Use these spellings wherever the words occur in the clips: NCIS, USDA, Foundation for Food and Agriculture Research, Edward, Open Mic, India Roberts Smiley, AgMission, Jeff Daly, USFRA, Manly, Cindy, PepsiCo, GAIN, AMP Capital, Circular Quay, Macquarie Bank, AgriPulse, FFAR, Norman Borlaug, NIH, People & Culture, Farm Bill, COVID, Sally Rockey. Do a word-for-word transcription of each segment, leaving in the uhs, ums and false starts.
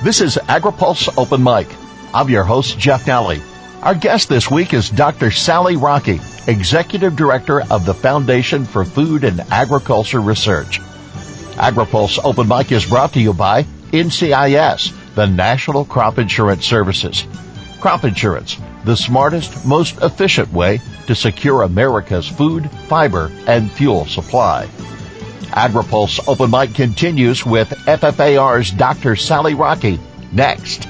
This is AgriPulse Open Mic. I'm your host, Jeff Daly. Our guest this week is Doctor Sally Rockey, Executive Director of the Foundation for Food and Agriculture Research. AgriPulse Open Mic is brought to you by N C I S, the National Crop Insurance Services. Crop insurance, the smartest, most efficient way to secure America's food, fiber, and fuel supply. AgriPulse Open Mic continues with F F A R's Doctor Sally Rockey next.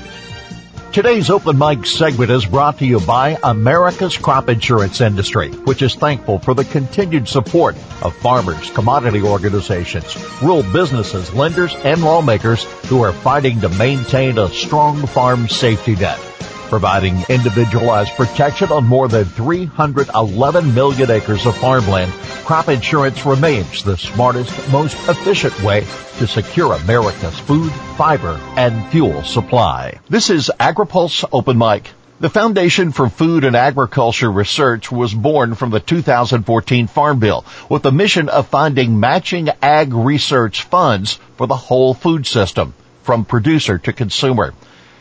Today's Open Mic segment is brought to you by America's crop insurance industry, which is thankful for the continued support of farmers, commodity organizations, rural businesses, lenders, and lawmakers who are fighting to maintain a strong farm safety net, providing individualized protection on more than three hundred eleven million acres of farmland. Crop insurance remains the smartest, most efficient way to secure America's food, fiber, and fuel supply. This is AgriPulse Open Mic. The Foundation for Food and Agriculture Research was born from the two thousand fourteen Farm Bill with the mission of finding matching ag research funds for the whole food system, from producer to consumer.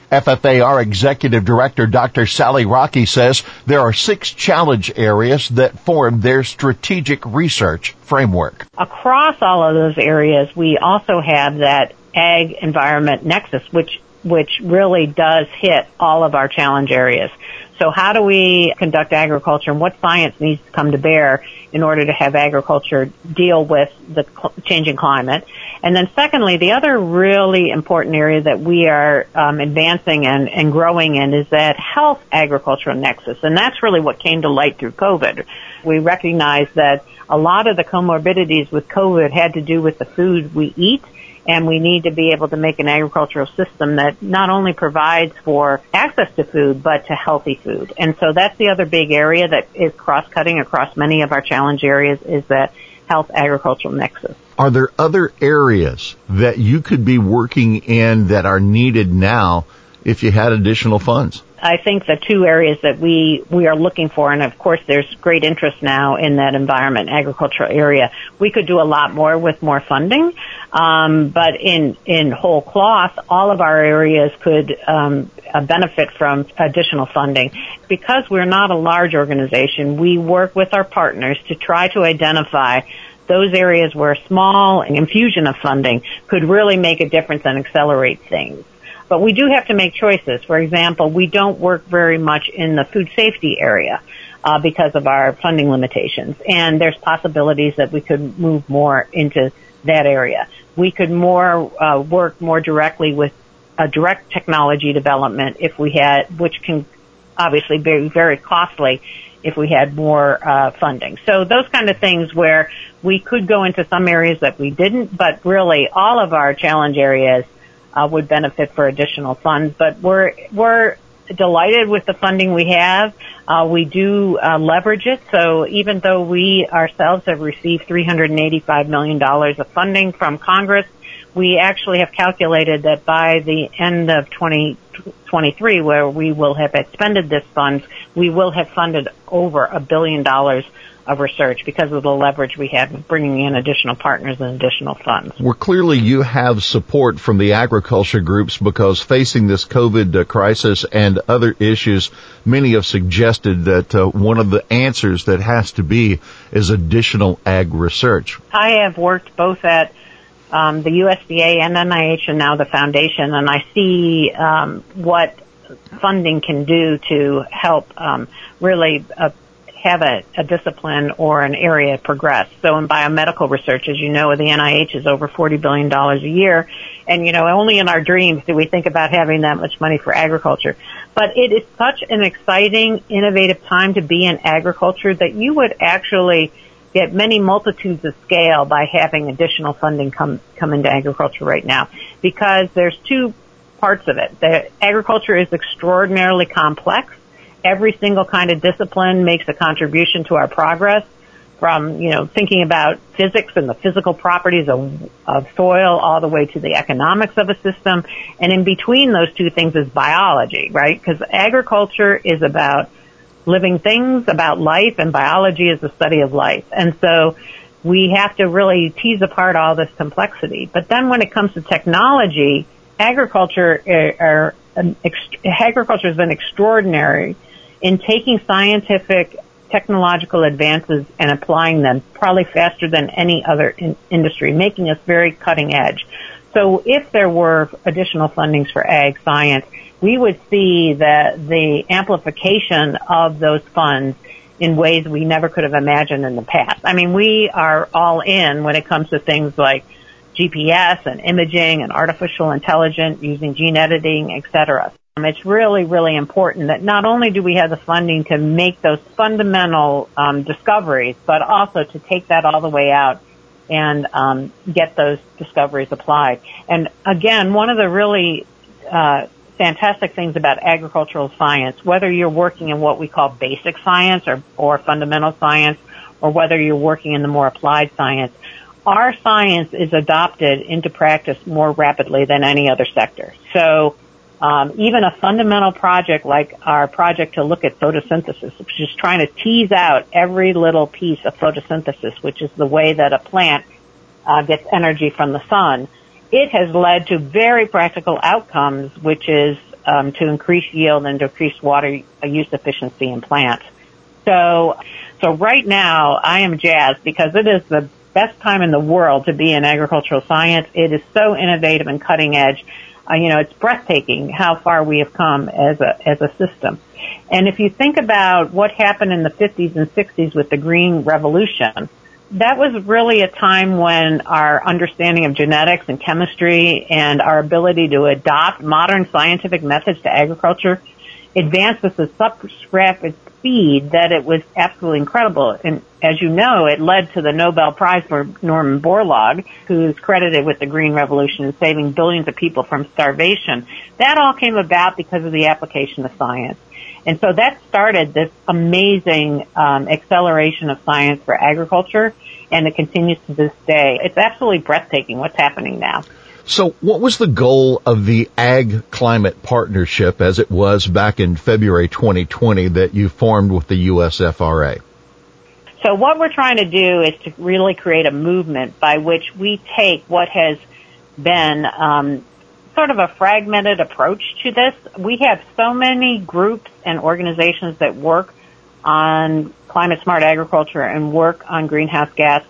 F F A R Executive Director Doctor Sally Rockey says there are six challenge areas that form their strategic research framework. Across all of those areas, we also have that ag environment nexus, which which really does hit all of our challenge areas. So how do we conduct agriculture, and what science needs to come to bear in order to have agriculture deal with the changing climate? And then secondly, the other really important area that we are um, advancing and, and growing in is that health agricultural nexus. And that's really what came to light through COVID. We recognize that a lot of the comorbidities with COVID had to do with the food we eat, and we need to be able to make an agricultural system that not only provides for access to food, but to healthy food. And so that's the other big area that is cross-cutting across many of our challenge areas, is that health agricultural nexus. Are there other areas that you could be working in that are needed now if you had additional funds? I think the two areas that we, we are looking for, and of course there's great interest now in that environment, agricultural area, we could do a lot more with more funding. Um, but in, in whole cloth, all of our areas could um, benefit from additional funding. Because we're not a large organization, we work with our partners to try to identify those areas where a small infusion of funding could really make a difference and accelerate things. But we do have to make choices. For example, we don't work very much in the food safety area uh, because of our funding limitations. And there's possibilities that we could move more into that area. We could more uh, work more directly with a direct technology development if we had, which can obviously be very costly if we had more uh, funding. So those kind of things where we could go into some areas that we didn't, but really all of our challenge areas Uh, would benefit for additional funds. But we're we're delighted with the funding we have. Uh, we do uh, leverage it. So even though we ourselves have received three hundred eighty-five million dollars of funding from Congress, we actually have calculated that by the end of twenty twenty-three, where we will have expended this funds, we will have funded over a billion dollars of research because of the leverage we have of bringing in additional partners and additional funds. Well, clearly you have support from the agriculture groups because facing this COVID crisis and other issues, many have suggested that uh, one of the answers that has to be is additional ag research. I have worked both at um, the U S D A and N I H and now the foundation, and I see um, what funding can do to help um, really uh, have a, a discipline or an area progress. So in biomedical research, as you know, the N I H is over forty billion dollars a year. And, you know, only in our dreams do we think about having that much money for agriculture. But it is such an exciting, innovative time to be in agriculture that you would actually get many multitudes of scale by having additional funding come, come into agriculture right now. Because there's two parts of it. The agriculture is extraordinarily complex. Every single kind of discipline makes a contribution to our progress, from, you know, thinking about physics and the physical properties of, of soil all the way to the economics of a system. And in between those two things is biology, right? Because agriculture is about living things, about life, and biology is the study of life. And so we have to really tease apart all this complexity. But then when it comes to technology, agriculture are an ext- agriculture has been extraordinary in taking scientific, technological advances and applying them probably faster than any other in- industry, making us very cutting edge. So if there were additional fundings for ag science, we would see that the amplification of those funds in ways we never could have imagined in the past. I mean, we are all in when it comes to things like G P S and imaging and artificial intelligence using gene editing, et cetera. It's really, really important that not only do we have the funding to make those fundamental um, discoveries, but also to take that all the way out and um, get those discoveries applied. And, again, one of the really uh fantastic things about agricultural science, whether you're working in what we call basic science or, or fundamental science, or whether you're working in the more applied science, our science is adopted into practice more rapidly than any other sector. So um, even a fundamental project like our project to look at photosynthesis, which is trying to tease out every little piece of photosynthesis, which is the way that a plant uh, gets energy from the sun, it has led to very practical outcomes, which is um, to increase yield and to increase water use efficiency in plants. So, so right now I am jazzed because it is the best time in the world to be in agricultural science. It is so innovative and cutting edge. Uh, you know, it's breathtaking how far we have come as a as a system. And if you think about what happened in the fifties and sixties with the Green Revolution, that was really a time when our understanding of genetics and chemistry and our ability to adopt modern scientific methods to agriculture advanced with such rapid speed that it was absolutely incredible. And as you know, it led to the Nobel Prize for Norman Borlaug, who's credited with the Green Revolution and saving billions of people from starvation. That all came about because of the application of science. And so that started this amazing um, acceleration of science for agriculture, and it continues to this day. It's absolutely breathtaking what's happening now. So what was the goal of the Ag Climate Partnership, as it was back in February twenty twenty, that you formed with the U S F R A? So what we're trying to do is to really create a movement by which we take what has been um sort of a fragmented approach to this. We have so many groups and organizations that work on climate smart agriculture and work on greenhouse gas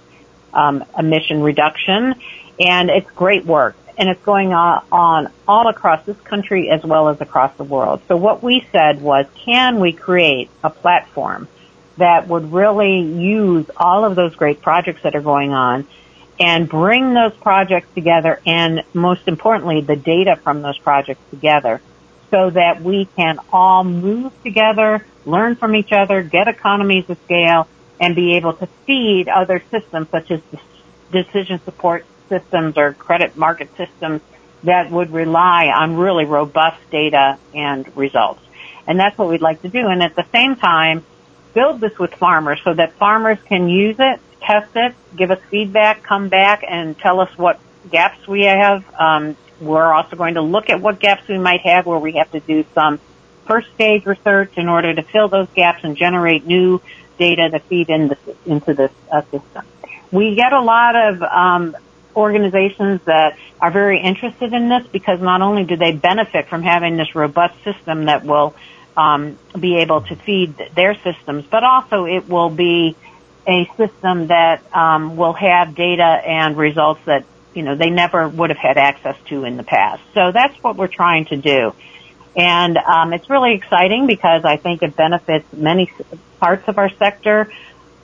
um, emission reduction, and it's great work, and it's going on all across this country as well as across the world. So what we said was, can we create a platform that would really use all of those great projects that are going on and bring those projects together, and most importantly, the data from those projects together, so that we can all move together, learn from each other, get economies of scale, and be able to feed other systems such as decision support systems or credit market systems that would rely on really robust data and results. And that's what we'd like to do. And at the same time, build this with farmers so that farmers can use it, test it, give us feedback, come back and tell us what gaps we have. Um, we're also going to look at what gaps we might have where we have to do some first stage research in order to fill those gaps and generate new data to feed in the, into this uh, system. We get a lot of um, organizations that are very interested in this because not only do they benefit from having this robust system that will um, be able to feed their systems, but also it will be a system that um, will have data and results that, you know, they never would have had access to in the past. So that's what we're trying to do. And um, it's really exciting because I think it benefits many parts of our sector.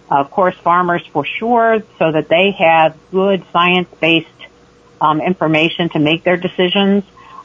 Of course, farmers for sure, so that they have good science-based um, information to make their decisions,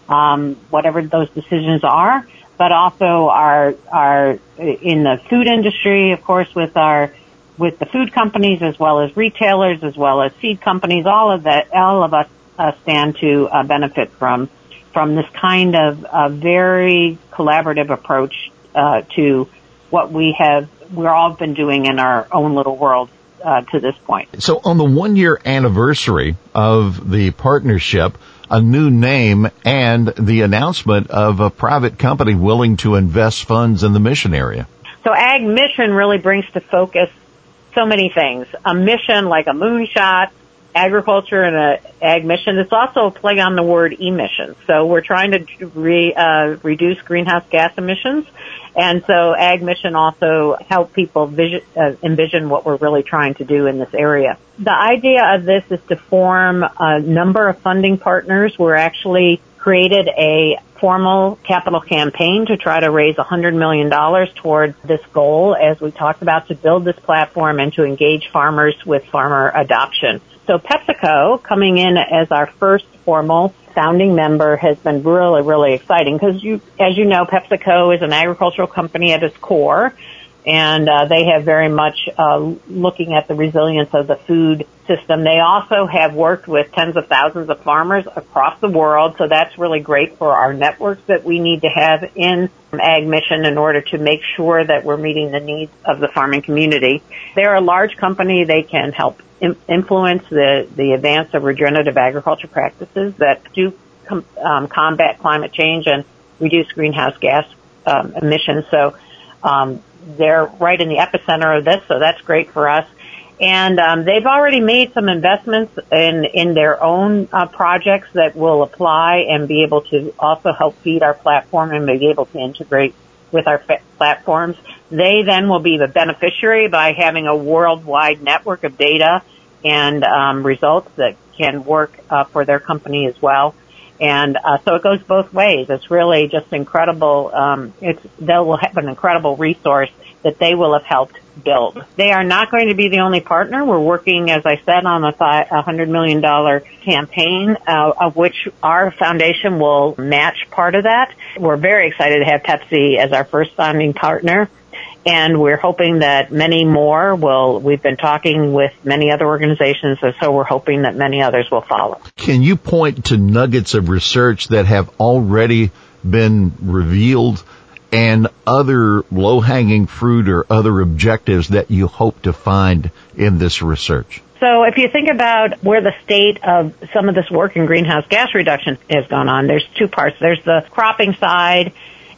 um, whatever those decisions are, but also our, our in the food industry, of course, with our with the food companies as well as retailers as well as seed companies, all of that, all of us uh, stand to uh, benefit from from this kind of uh, very collaborative approach uh, to what we have, we're all been doing in our own little world uh, to this point. So on the one-year anniversary of the partnership, a new name and the announcement of a private company willing to invest funds in the mission area. So AgMission really brings to focus so many things. A mission like a moonshot, agriculture and a ag mission. It's also a play on the word emissions. So we're trying to re, uh, reduce greenhouse gas emissions. And so AgMission also help people vision, uh, envision what we're really trying to do in this area. The idea of this is to form a number of funding partners. We're actually created a formal capital campaign to try to raise one hundred million dollars towards this goal, as we talked about, to build this platform and to engage farmers with farmer adoption. So PepsiCo, coming in as our first formal founding member, has been really, really exciting because, you, as you know, PepsiCo is an agricultural company at its core, and uh, they have very much uh, looking at the resilience of the food system. They also have worked with tens of thousands of farmers across the world, so that's really great for our networks that we need to have in AgMission in order to make sure that we're meeting the needs of the farming community. They're a large company. They can help influence the, the advance of regenerative agriculture practices that do com- um, combat climate change and reduce greenhouse gas um, emissions. So um, they're right in the epicenter of this, so that's great for us. And um, they've already made some investments in, in their own uh, projects that will apply and be able to also help feed our platform and be able to integrate with our fa- platforms. They then will be the beneficiary by having a worldwide network of data and um, results that can work uh, for their company as well. And uh, so it goes both ways. It's really just incredible. Um, it's, they will have an incredible resource that they will have helped build. They are not going to be the only partner. We're working, as I said, on a one hundred million dollars campaign, uh, of which our foundation will match part of that. We're very excited to have Pepsi as our first funding partner, and we're hoping that many more will. We've been talking with many other organizations, and so we're hoping that many others will follow. Can you point to nuggets of research that have already been revealed and other low-hanging fruit or other objectives that you hope to find in this research? So if you think about where the state of some of this work in greenhouse gas reduction has gone on, there's two parts. There's the cropping side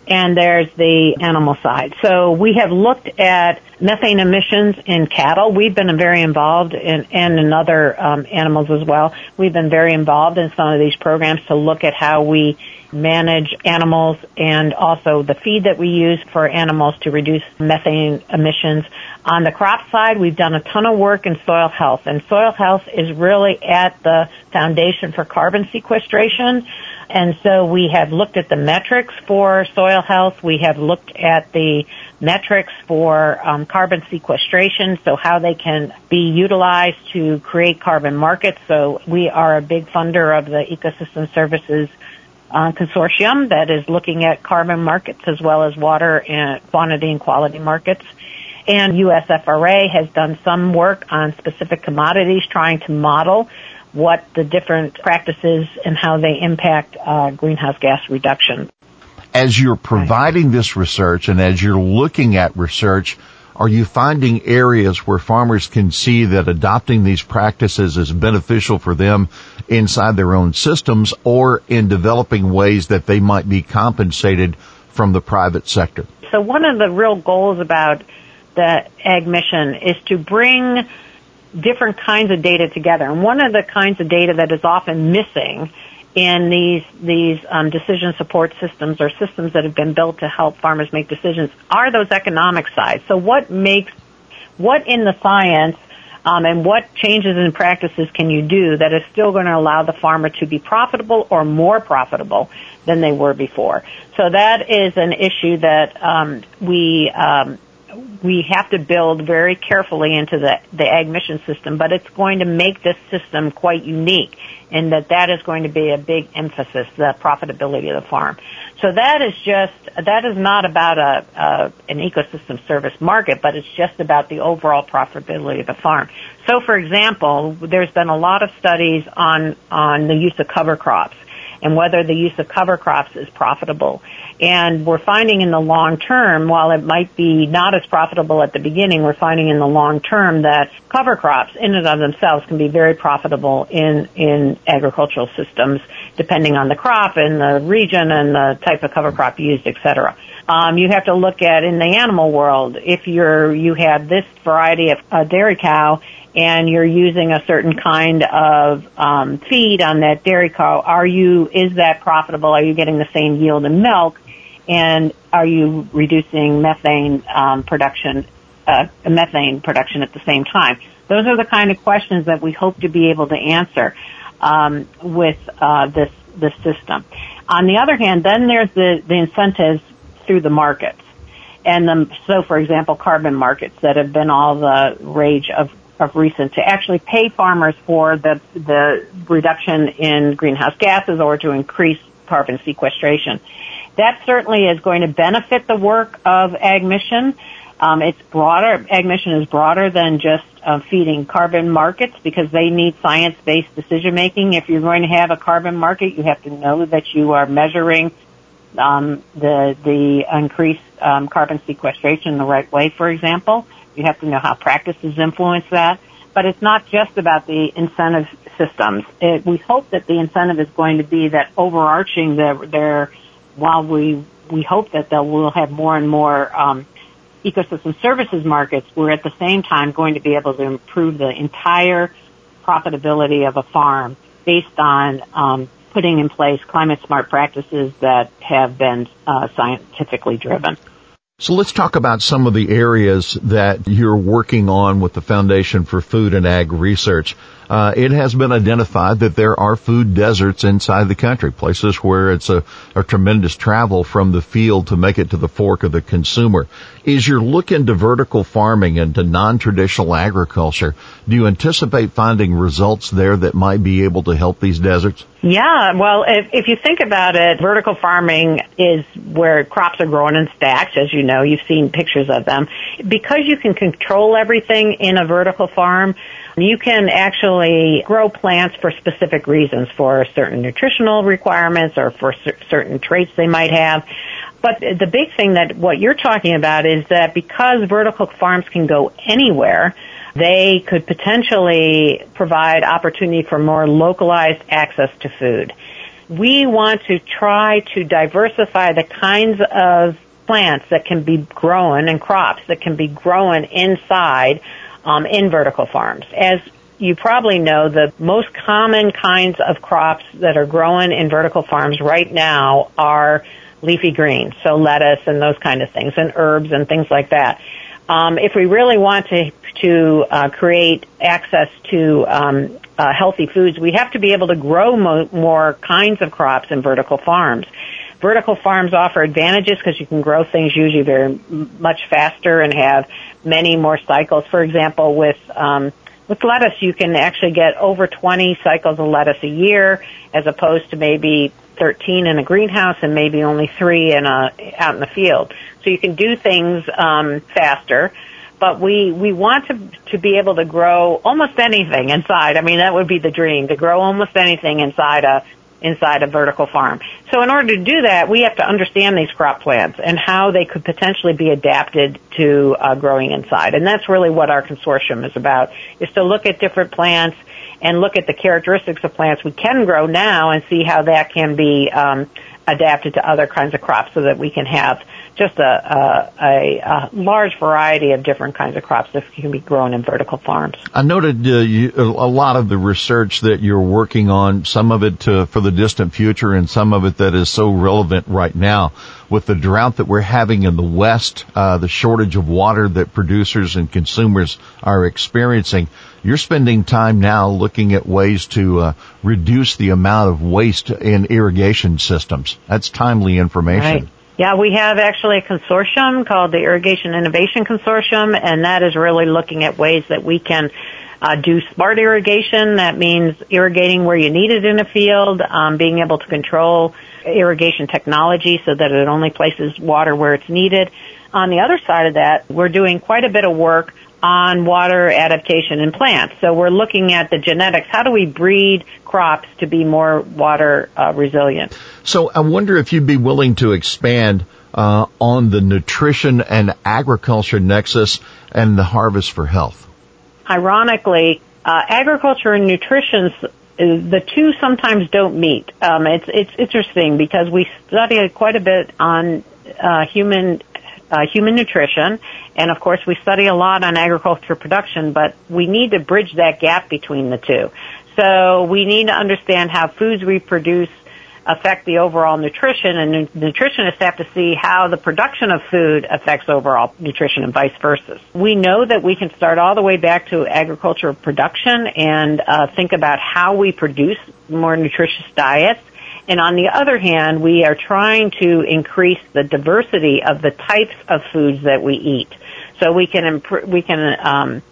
and there's the animal side. So we have looked at methane emissions in cattle. We've been very involved in, and in other um, animals as well. We've been very involved in some of these programs to look at how we manage animals and also the feed that we use for animals to reduce methane emissions. On the crop side, we've done a ton of work in soil health, and soil health is really at the foundation for carbon sequestration. And so we have looked at the metrics for soil health. We have looked at the metrics for um, carbon sequestration, so how they can be utilized to create carbon markets. So we are a big funder of the Ecosystem Services Uh, consortium that is looking at carbon markets as well as water and quantity and quality markets. And U S F R A has done some work on specific commodities, trying to model what the different practices and how they impact uh, greenhouse gas reduction. As you're providing this research and as you're looking at research, are you finding areas where farmers can see that adopting these practices is beneficial for them inside their own systems or in developing ways that they might be compensated from the private sector? So one of the real goals about the AgMission is to bring different kinds of data together. And one of the kinds of data that is often missing in these these um, decision support systems or systems that have been built to help farmers make decisions are those economic sides. So what makes, what in the science um, and what changes in practices can you do that is still going to allow the farmer to be profitable or more profitable than they were before? So that is an issue that um, we um, we have to build very carefully into the, the AgMission system, but it's going to make this system quite unique and that that is going to be a big emphasis, the profitability of the farm. So that is just, that is not about a, a an ecosystem service market, but it's just about the overall profitability of the farm. So for example, there's been a lot of studies on, on the use of cover crops and whether the use of cover crops is profitable. And we're finding in the long term, while it might be not as profitable at the beginning, we're finding in the long term that cover crops in and of themselves can be very profitable in, in agricultural systems, depending on the crop and the region and the type of cover crop used, et cetera. Um, you have to look at in the animal world, if you're, you have this variety of uh, dairy cow and you're using a certain kind of um, feed on that dairy cow, are you is that profitable? Are you getting the same yield in milk? And are you reducing methane um, production, uh, methane production at the same time? Those are the kind of questions that we hope to be able to answer um, with uh, this this system. On the other hand, then there's the, the incentives through the markets, and the, so for example, carbon markets that have been all the rage of of recent, to actually pay farmers for the the reduction in greenhouse gases or to increase carbon sequestration. That certainly is going to benefit the work of AgMission. Um, it's broader. AgMission is broader than just uh, feeding carbon markets, because they need science-based decision making. If you're going to have a carbon market, you have to know that you are measuring um, the the increased um, carbon sequestration the right way. For example, you have to know how practices influence that. But it's not just about the incentive systems. It, we hope that the incentive is going to be that overarching the, their. While we we hope that we'll have more and more um, ecosystem services markets, we're at the same time going to be able to improve the entire profitability of a farm based on um, putting in place climate-smart practices that have been uh, scientifically driven. So let's talk about some of the areas that you're working on with the Foundation for Food and Ag Research. Uh, it has been identified that there are food deserts inside the country, places where it's a, a tremendous travel from the field to make it to the fork of the consumer. As you look into vertical farming and to non-traditional agriculture, do you anticipate finding results there that might be able to help these deserts? Yeah, well, if, if you think about it, vertical farming is where crops are grown in stacks, as you know. You've seen pictures of them. Because you can control everything in a vertical farm, you can actually grow plants for specific reasons, for certain nutritional requirements or for cer- certain traits they might have. But the big thing that what you're talking about is that because vertical farms can go anywhere, they could potentially provide opportunity for more localized access to food. We want to try to diversify the kinds of plants that can be grown and crops that can be grown inside Um, in vertical farms. As you probably know, the most common kinds of crops that are grown in vertical farms right now are leafy greens, so lettuce and those kind of things, and herbs and things like that. Um, if we really want to to uh, create access to um, uh, healthy foods, we have to be able to grow mo- more kinds of crops in vertical farms. Vertical farms offer advantages because you can grow things usually very much faster and have many more cycles. For example, with um, with lettuce, you can actually get over twenty cycles of lettuce a year, as opposed to maybe thirteen in a greenhouse and maybe only three in a out in the field. So you can do things um, faster. But we, we want to to be able to grow almost anything inside. I mean, that would be the dream, to grow almost anything inside a inside a vertical farm. So in order to do that, we have to understand these crop plants and how they could potentially be adapted to uh, growing inside. And that's really what our consortium is about, is to look at different plants and look at the characteristics of plants we can grow now and see how that can be um, adapted to other kinds of crops, so that we can have just a, a, a, a large variety of different kinds of crops that can be grown in vertical farms. I noted uh, you, a lot of the research that you're working on, some of it uh, for the distant future and some of it that is so relevant right now. With the drought that we're having in the West, uh, the shortage of water that producers and consumers are experiencing, you're spending time now looking at ways to uh, reduce the amount of waste in irrigation systems. That's timely information. Right. Yeah, we have actually a consortium called the Irrigation Innovation Consortium, and that is really looking at ways that we can uh, do smart irrigation. That means irrigating where you need it in a field, um, being able to control irrigation technology so that it only places water where it's needed. On the other side of that, we're doing quite a bit of work on water adaptation in plants. So we're looking at the genetics. How do we breed crops to be more water uh, resilient? So I wonder if you'd be willing to expand uh, on the nutrition and agriculture nexus and the harvest for health. Ironically, uh, agriculture and nutrition, the two sometimes don't meet. Um, it's, it's interesting because we studied quite a bit on uh, human uh, human nutrition. And, of course, we study a lot on agriculture production, but we need to bridge that gap between the two. So we need to understand how foods we produce affect the overall nutrition, and nutritionists have to see how the production of food affects overall nutrition and vice versa. We know that we can start all the way back to agricultural production and uh, think about how we produce more nutritious diets. And on the other hand, we are trying to increase the diversity of the types of foods that we eat. So we can improve, we can um,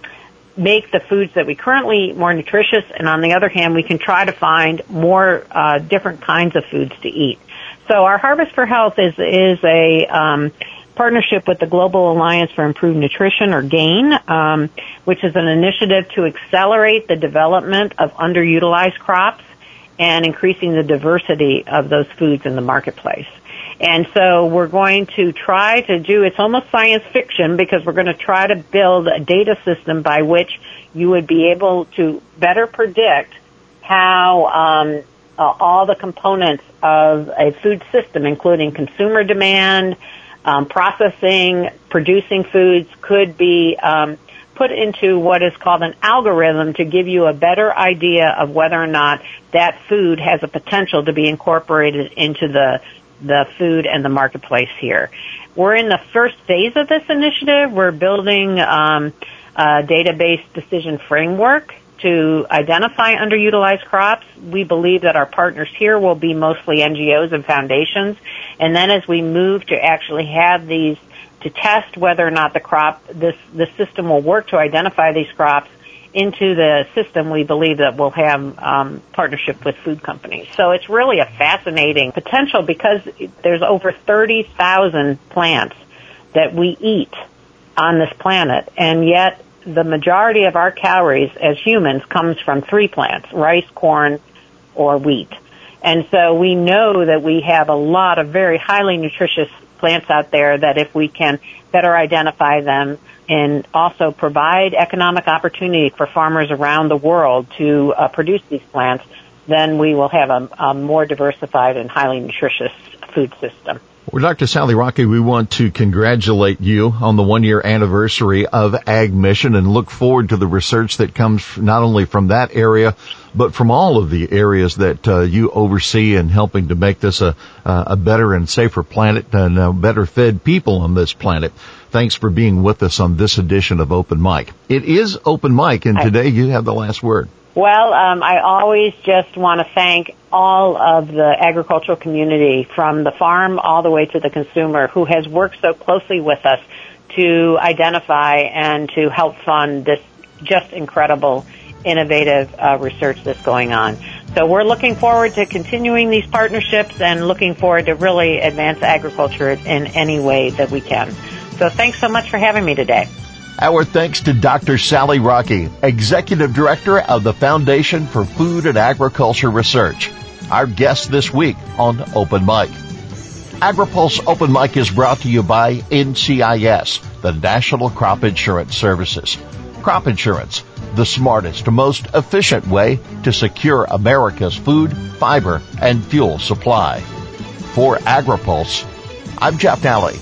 make the foods that we currently eat more nutritious, and on the other hand, we can try to find more uh, different kinds of foods to eat. So our Harvest for Health is is a um, partnership with the Global Alliance for Improved Nutrition, or GAIN, um, which is an initiative to accelerate the development of underutilized crops and increasing the diversity of those foods in the marketplace. And so we're going to try to do, it's almost science fiction, because we're going to try to build a data system by which you would be able to better predict how um, uh, all the components of a food system, including consumer demand, um, processing, producing foods, could be um, put into what is called an algorithm to give you a better idea of whether or not that food has a potential to be incorporated into the the food and the marketplace here. We're in the first phase of this initiative. We're building um, a database decision framework to identify underutilized crops. We believe that our partners here will be mostly N G Os and foundations. And then as we move to actually have these, to test whether or not the crop, this, this system will work to identify these crops into the system, we believe that we'll have um, partnership with food companies. So it's really a fascinating potential, because there's over thirty thousand plants that we eat on this planet, and yet the majority of our calories as humans comes from three plants: rice, corn, or wheat. And so we know that we have a lot of very highly nutritious plants out there that if we can better identify them and also provide economic opportunity for farmers around the world to uh, produce these plants, then we will have a, a more diversified and highly nutritious food system. Well, Doctor Sally Rockey, we want to congratulate you on the one-year anniversary of AgMission and look forward to the research that comes not only from that area, but from all of the areas that uh, you oversee in helping to make this a, a better and safer planet and uh, better-fed people on this planet. Thanks for being with us on this edition of Open Mic. It is Open Mic, and today you have the last word. Well, um, I always just want to thank all of the agricultural community, from the farm all the way to the consumer, who has worked so closely with us to identify and to help fund this just incredible, innovative uh, research that's going on. So we're looking forward to continuing these partnerships and looking forward to really advance agriculture in any way that we can. So thanks so much for having me today. Our thanks to Doctor Sally Rockey, Executive Director of the Foundation for Food and Agriculture Research, our guest this week on Open Mic. AgriPulse Open Mic is brought to you by N C I S, the National Crop Insurance Services. Crop insurance, the smartest, most efficient way to secure America's food, fiber, and fuel supply. For AgriPulse, I'm Jeff Daly.